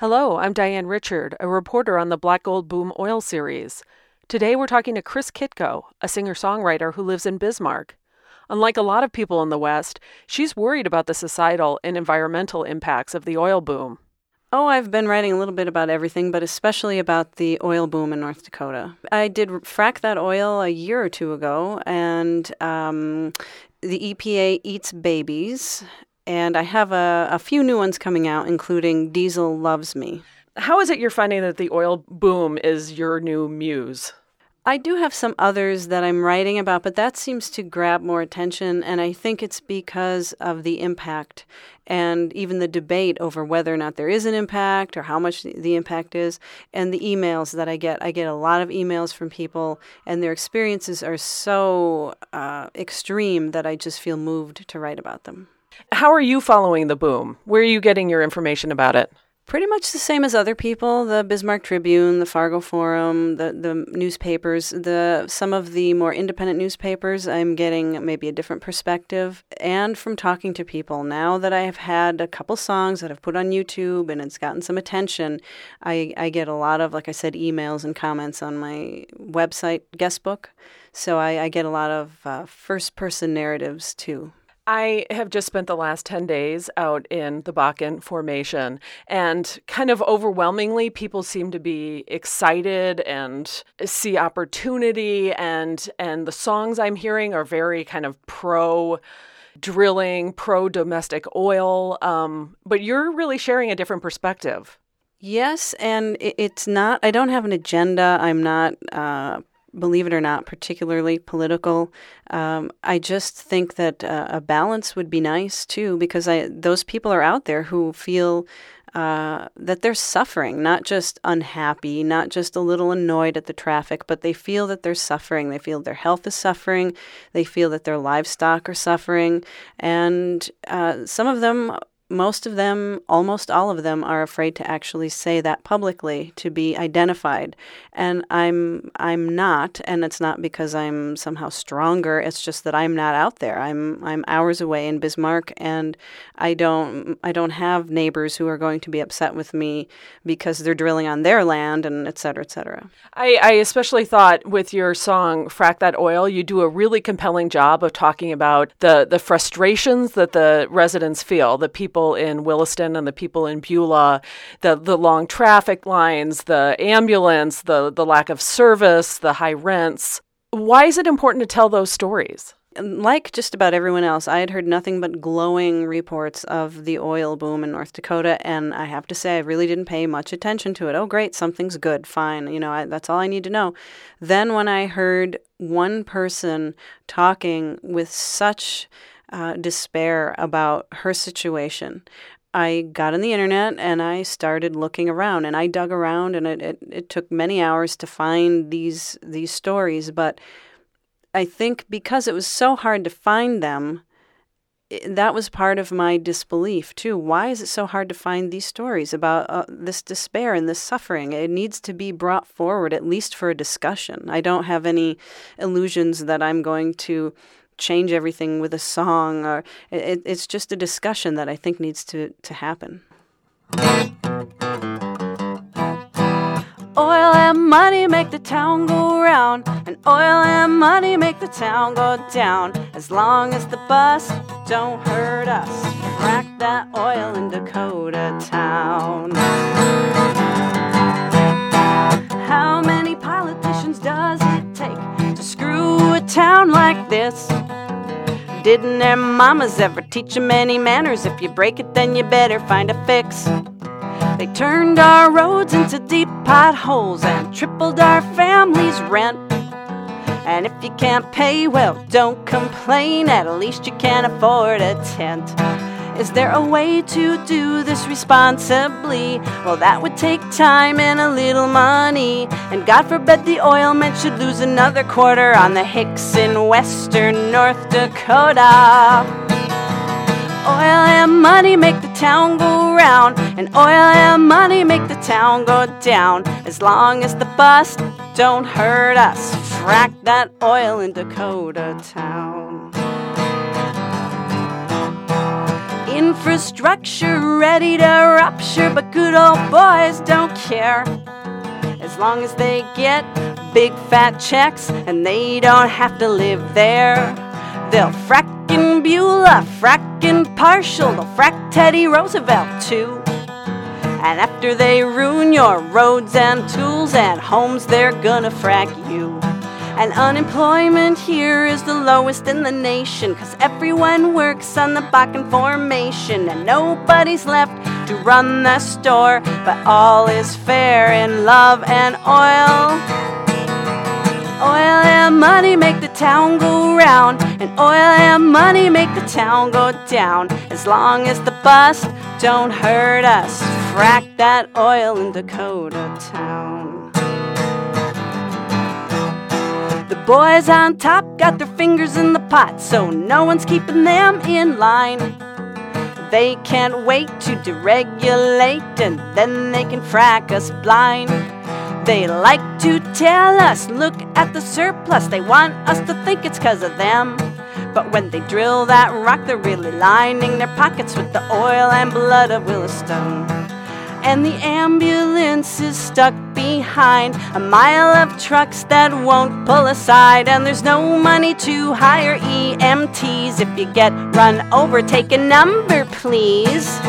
Hello, I'm Diane Richard, a reporter on the Black Gold Boom Oil Series. Today we're talking to Kris Kitko, a singer-songwriter who lives in Bismarck. Unlike a lot of people in the West, she's worried about the societal and environmental impacts of the oil boom. Oh, I've been writing a little bit about everything, but especially about the oil boom in North Dakota. I did Frack That Oil a year or two ago, and the EPA Hates Babies. And I have a few new ones coming out, including Diesel Loves Me. How is it you're finding that the oil boom is your new muse? I do have some others that I'm writing about, but that seems to grab more attention, and I think it's because of the impact and even the debate over whether or not there is an impact or how much the impact is, and the emails that I get. I get a lot of emails from people, and their experiences are so extreme that I just feel moved to write about them. How are you following the boom? Where are you getting your information about it? Pretty much the same as other people, the Bismarck Tribune, the Fargo Forum, the newspapers, some of the more independent newspapers. I'm getting maybe a different perspective, and from talking to people. Now that I have had a couple songs that I've put on YouTube and it's gotten some attention, I get a lot of, like I said, emails and comments on my website guestbook. So I get a lot of first-person narratives too. I have just spent the last 10 days out in the Bakken formation, and kind of overwhelmingly, people seem to be excited and see opportunity, and the songs I'm hearing are very kind of pro-drilling, pro-domestic oil, but you're really sharing a different perspective. Yes, and it's not, I don't have an agenda. I'm not believe it or not, particularly political. I just think that a balance would be nice, too, because those people are out there who feel that they're suffering, not just unhappy, not just a little annoyed at the traffic, but they feel that they're suffering. They feel their health is suffering. They feel that their livestock are suffering. And some of them, most of them, almost all of them, are afraid to actually say that publicly, to be identified. And I'm not, and it's not because I'm somehow stronger. It's just that I'm not out there. I'm hours away in Bismarck, and I don't have neighbors who are going to be upset with me because they're drilling on their land, and et cetera, et cetera. I especially thought with your song "Frack That Oil," you do a really compelling job of talking about the frustrations that the residents feel, the people in Williston and the people in Beulah, the long traffic lines, the ambulance, the lack of service, the high rents. Why is it important to tell those stories? Like just about everyone else, I had heard nothing but glowing reports of the oil boom in North Dakota, and I have to say I really didn't pay much attention to it. Oh, great, something's good, fine, that's all I need to know. Then when I heard one person talking with such despair about her situation, I got on the internet and I started looking around, and I dug around, and it took many hours to find these stories. But I think because it was so hard to find them, that was part of my disbelief too. Why is it so hard to find these stories about this despair and this suffering? It needs to be brought forward, at least for a discussion. I don't have any illusions that I'm going to change everything with a song, or it's just a discussion that I think needs to happen. Oil and money make the town go round, and oil and money make the town go down, as long as the bus don't hurt us. Frack that oil in Dakota town. How many politicians does it take to screw a town like this? Didn't their mamas ever teach them any manners? If you break it, then you better find a fix. They turned our roads into deep potholes and tripled our family's rent. And if you can't pay, well, don't complain. At least you can afford a tent. Is there a way to do this responsibly? Well, that would take time and a little money. And God forbid the oil men should lose another quarter on the hicks in western North Dakota. Oil and money make the town go round, and oil and money make the town go down, as long as the bus don't hurt us. Frack that oil in Dakota town. infrastructure ready to rupture, but good old boys don't care. As long as they get big fat checks and they don't have to live there, they'll frack in Beulah, frack in Parshall, they'll frack Teddy Roosevelt too. And after they ruin your roads and tools and homes, they're gonna frack you. And unemployment here is the lowest in the nation, 'cause everyone works on the Bakken formation, and nobody's left to run the store. But all is fair in love and oil. Oil and money make the town go round, and oil and money make the town go down. As long as the bust don't hurt us, frack that oil in Dakota town. The boys on top got their fingers in the pot, so no one's keeping them in line. They can't wait to deregulate, and then they can frack us blind. They like to tell us, look at the surplus. They want us to think it's 'cause of them. But when they drill that rock, they're really lining their pockets with the oil and blood of Williston. And the ambulance is stuck behind a mile of trucks that won't pull aside. And there's no money to hire EMTs. If you get run over, take a number, please.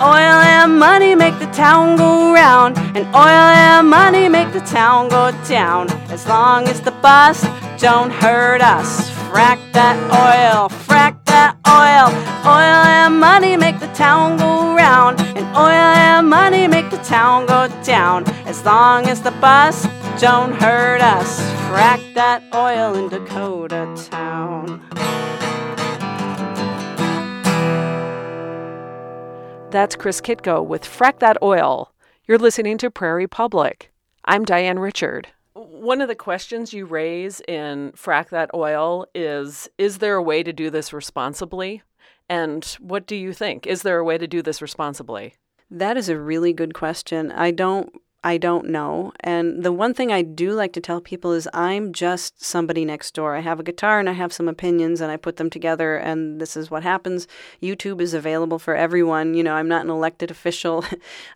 Oil and money make the town go round, and oil and money make the town go down. As long as the bust don't hurt us, frack that oil, frack that oil. Oil and money make the town go round, and oil and money make the town go down. As long as the bust don't hurt us, frack that oil in Dakota town. That's Kris Kitko with Frack That Oil. You're listening to Prairie Public. I'm Diane Richard. One of the questions you raise in Frack That Oil is there a way to do this responsibly? And what do you think? Is there a way to do this responsibly? That is a really good question. I don't know. And the one thing I do like to tell people is I'm just somebody next door. I have a guitar and I have some opinions and I put them together and this is what happens. YouTube is available for everyone. You know, I'm not an elected official.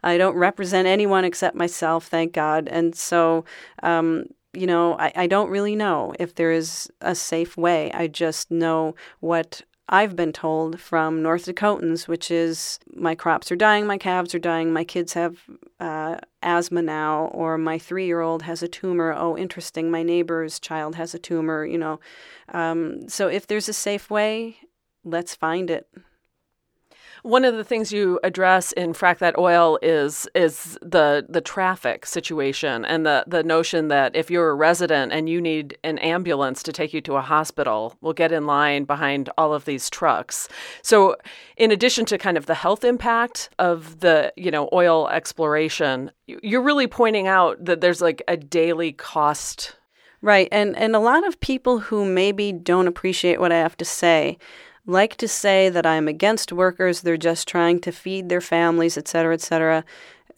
I don't represent anyone except myself, thank God. And so, you know, I don't really know if there is a safe way. I just know what I've been told from North Dakotans, which is my crops are dying, my calves are dying, my kids have asthma now, or my 3-year-old has a tumor. Oh, interesting, my neighbor's child has a tumor, you know. So if there's a safe way, let's find it. One of the things you address in Frack That Oil is the traffic situation and the notion that if you're a resident and you need an ambulance to take you to a hospital, we'll get in line behind all of these trucks. So in addition to kind of the health impact of the, you know, oil exploration, you're really pointing out that there's like a daily cost. Right. And a lot of people who maybe don't appreciate what I have to say like to say that I'm against workers, they're just trying to feed their families, et cetera, et cetera.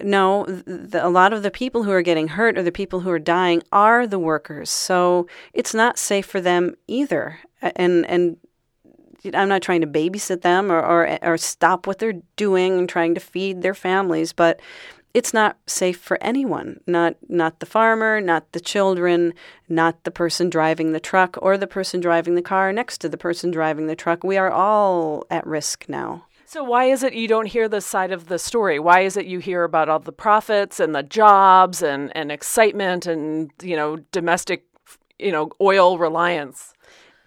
No, a lot of the people who are getting hurt or the people who are dying are the workers. So it's not safe for them either. And I'm not trying to babysit them or stop what they're doing and trying to feed their families, but it's not safe for anyone, not the farmer, not the children, not the person driving the truck or the person driving the car next to the person driving the truck. We are all at risk now. So why is it you don't hear this side of the story? Why is it you hear about all the profits and the jobs and excitement and, you know, domestic, you know, oil reliance?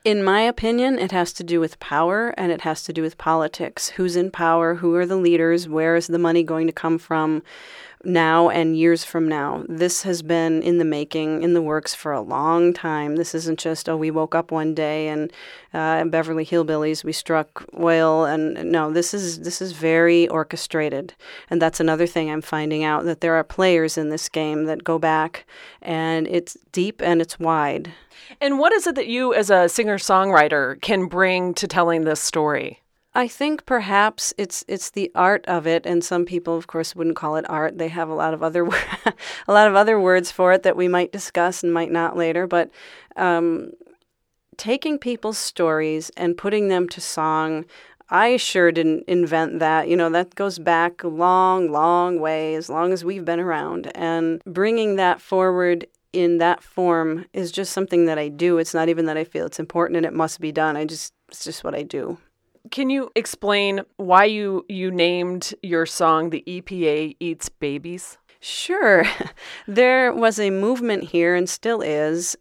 In my opinion, it has to do with power and it has to do with politics. Who's in power? Who are the leaders? Where is the money going to come from now and years from now? This has been in the making, in the works for a long time. This isn't just, oh, we woke up one day and in Beverly Hillbillies we struck oil. And no, this is very orchestrated. And that's another thing I'm finding out, that there are players in this game that go back, and it's deep and it's wide. And what is it that you as a singer-songwriter can bring to telling this story? I think perhaps it's the art of it, and some people, of course, wouldn't call it art. They have a lot of other words for it that we might discuss and might not later. But taking people's stories and putting them to song, I sure didn't invent that. You know, that goes back a long, long way, as long as we've been around. And bringing that forward in that form is just something that I do. It's not even that I feel it's important and it must be done. It's just what I do. Can you explain why you named your song The EPA Hates Babies? Sure. There was a movement here, and still is,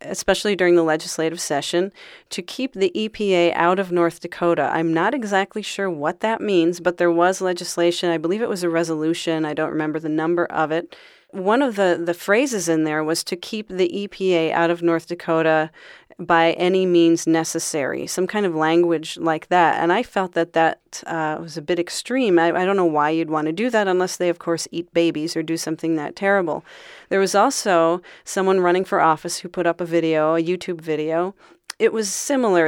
especially during the legislative session, to keep the EPA out of North Dakota. I'm not exactly sure what that means, but there was legislation. I believe it was a resolution. I don't remember the number of it. One of the phrases in there was to keep the EPA out of North Dakota by any means necessary, some kind of language like that. And I felt that was a bit extreme. I don't know why you'd want to do that unless they, of course, eat babies or do something that terrible. There was also someone running for office who put up a video, a YouTube video. It was similar.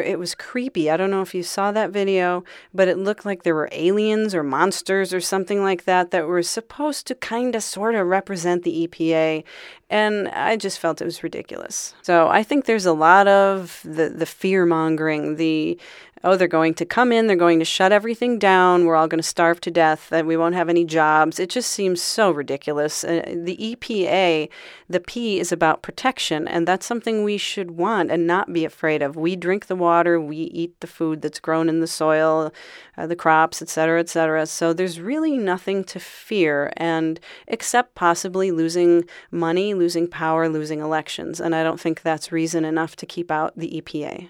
It was creepy. I don't know if you saw that video, but it looked like there were aliens or monsters or something like that that were supposed to kind of sort of represent the EPA. And I just felt it was ridiculous. So I think there's a lot of the fear-mongering, they're going to come in, they're going to shut everything down, we're all going to starve to death, that we won't have any jobs. It just seems so ridiculous. The EPA, the P is about protection, and that's something we should want and not be afraid of. We drink the water, we eat the food that's grown in the soil, the crops, et cetera, et cetera. So there's really nothing to fear, and except possibly losing money, losing power, losing elections. And I don't think that's reason enough to keep out the EPA.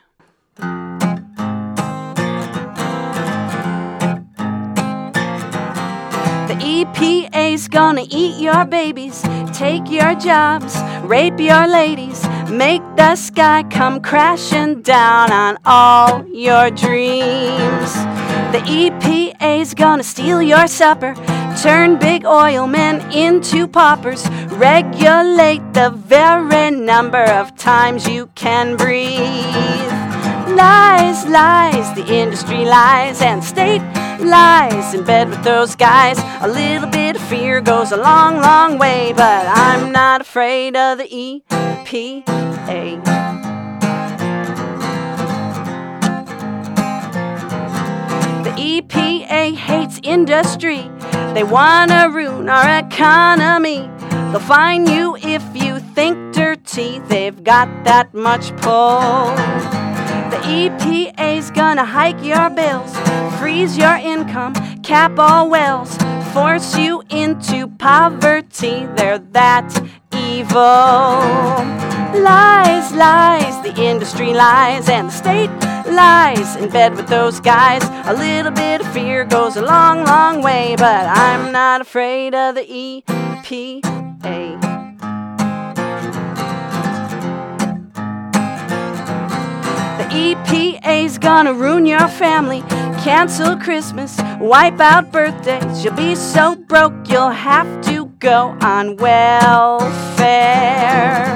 EPA's gonna eat your babies, take your jobs, rape your ladies, make the sky come crashing down on all your dreams. The EPA's gonna steal your supper, turn big oil men into paupers, regulate the very number of times you can breathe. Lies, lies, the industry lies, and state lies, in bed with those guys. A little bit of fear goes a long, long way, but I'm not afraid of the EPA. The EPA hates industry. They wanna ruin our economy. They'll fine you if you think dirty. They've got that much pull. The EPA's gonna hike your bills, freeze your income, cap all wells, force you into poverty. They're that evil. Lies, lies, the industry lies, and the state lies, in bed with those guys. A little bit of fear goes a long, long way, but I'm not afraid of the EPA. EPA's gonna ruin your family, cancel Christmas, wipe out birthdays. You'll be so broke you'll have to go on welfare.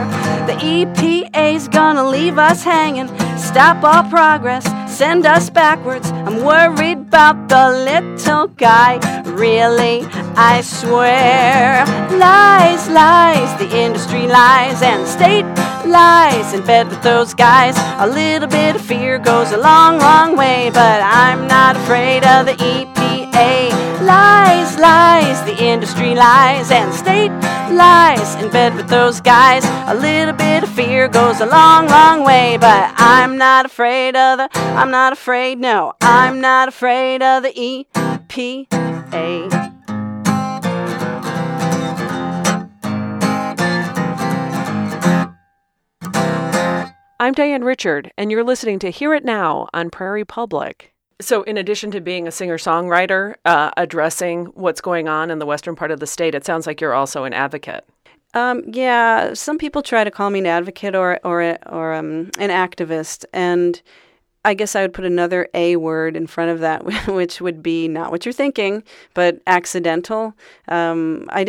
The EPA's gonna leave us hanging, stop all progress, send us backwards. I'm worried about the little guy, really, I swear. Lies, lies, the industry lies, and the state lies, in bed with those guys. A little bit of fear goes a long, long way, but I'm not afraid of the EPA. Lies, lies, the industry lies, and the state lies, in bed with those guys. A little bit of fear goes a long, long way, but I'm not afraid of the EPA. I'm Diane Richard, and you're listening to Hear It Now on Prairie Public. So in addition to being a singer-songwriter, addressing what's going on in the western part of the state, it sounds like you're also an advocate. Yeah, some people try to call me an advocate or an activist, and I guess I would put another A word in front of that, which would be not what you're thinking, but accidental. I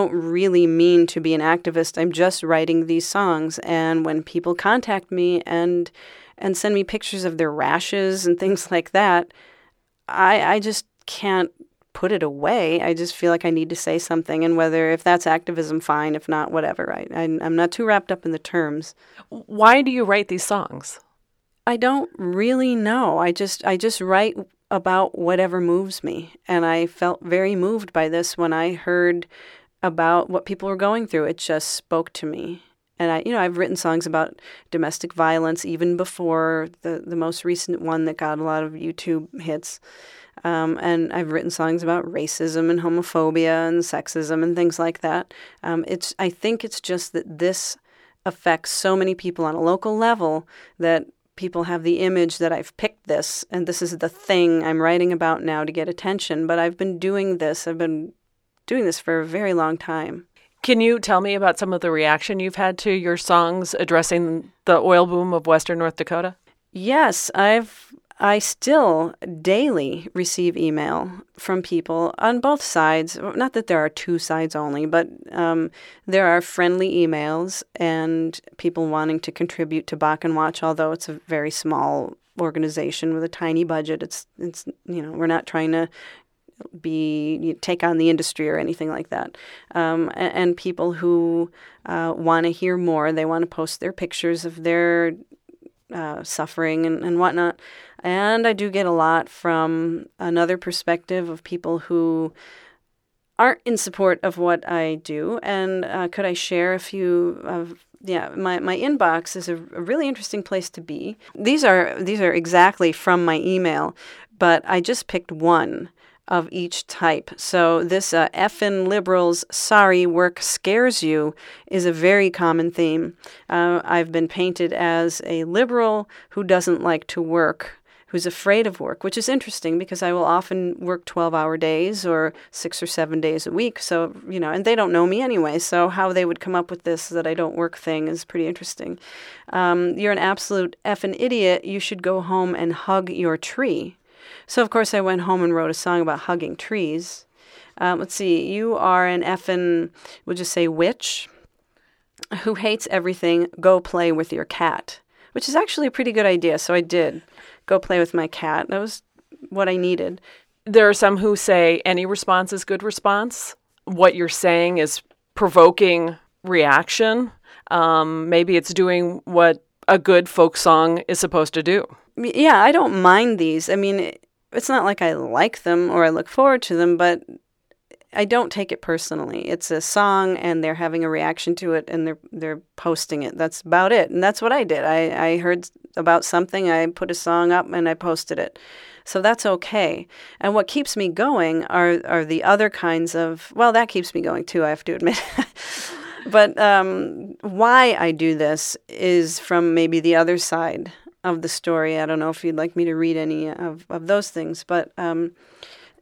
don't really mean to be an activist. I'm just writing these songs. And when people contact me and send me pictures of their rashes and things like that, I just can't put it away. I just feel like I need to say something, and whether if that's activism, fine. If not, whatever. I'm not too wrapped up in the terms. Why do you write these songs? I don't really know. I just write about whatever moves me. And I felt very moved by this when I heard about what people were going through. It just spoke to me. And I've written songs about domestic violence even before the most recent one that got a lot of YouTube hits. And I've written songs about racism and homophobia and sexism and things like that. I think it's just that this affects so many people on a local level that people have the image that I've picked this and this is the thing I'm writing about now to get attention. But I've been doing this for a very long time. Can you tell me about some of the reaction you've had to your songs addressing the oil boom of western North Dakota? Yes, I still daily receive email from people on both sides. Not that there are two sides only, but there are friendly emails and people wanting to contribute to Bakken Watch, although it's a very small organization with a tiny budget. It's we're not trying to take on the industry or anything like that. And people who want to hear more, they want to post their pictures of their suffering and whatnot. And I do get a lot from another perspective of people who aren't in support of what I do. And could I share a few of... Yeah, my inbox is a really interesting place to be. These are exactly from my email, but I just picked one of each type. So this effin' liberals, sorry, work scares you is a very common theme. I've been painted as a liberal who doesn't like to work, who's afraid of work, which is interesting because I will often work 12-hour days or 6 or 7 days a week. So, and they don't know me anyway, so how they would come up with this that I don't work thing is pretty interesting. You're an absolute effin' idiot. You should go home and hug your tree. So, of course, I went home and wrote a song about hugging trees. Let's see. You are an effin', we'll just say witch, who hates everything. Go play with your cat, which is actually a pretty good idea. So I did go play with my cat. That was what I needed. There are some who say any response is good response. What you're saying is provoking reaction. Maybe it's doing what a good folk song is supposed to do. Yeah, I don't mind these. I mean, it's not like I like them or I look forward to them, but I don't take it personally. It's a song and they're having a reaction to it and they're posting it. That's about it. And that's what I did. I heard about something, I put a song up and I posted it. So that's okay. And what keeps me going are the other kinds of, well, that keeps me going too, I have to admit. But why I do this is from maybe the other side of the story. I don't know if you'd like me to read any of those things, but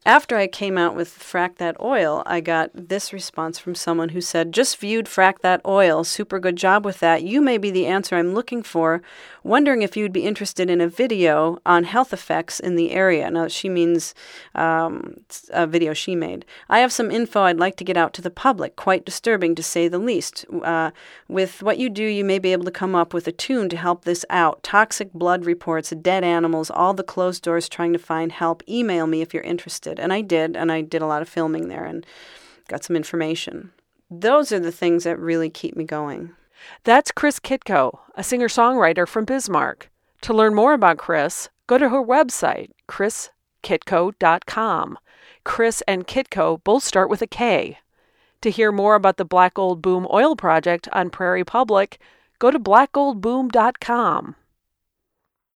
after I came out with Frack That Oil, I got this response from someone who said, "Just viewed Frack That Oil. Super good job with that. You may be the answer I'm looking for. Wondering if you'd be interested in a video on health effects in the area." Now, she means a video she made. "I have some info I'd like to get out to the public. Quite disturbing, to say the least. With what you do, you may be able to come up with a tune to help this out. Toxic blood reports, dead animals, all the closed doors trying to find help. Email me if you're interested." And I did a lot of filming there and got some information. Those are the things that really keep me going. That's Kris Kitko, a singer-songwriter from Bismarck. To learn more about Kris, go to her website, kriskitko.com. Kris and Kitko both start with a K. To hear more about the Black Gold Boom Oil Project on Prairie Public, go to blackoldboom.com.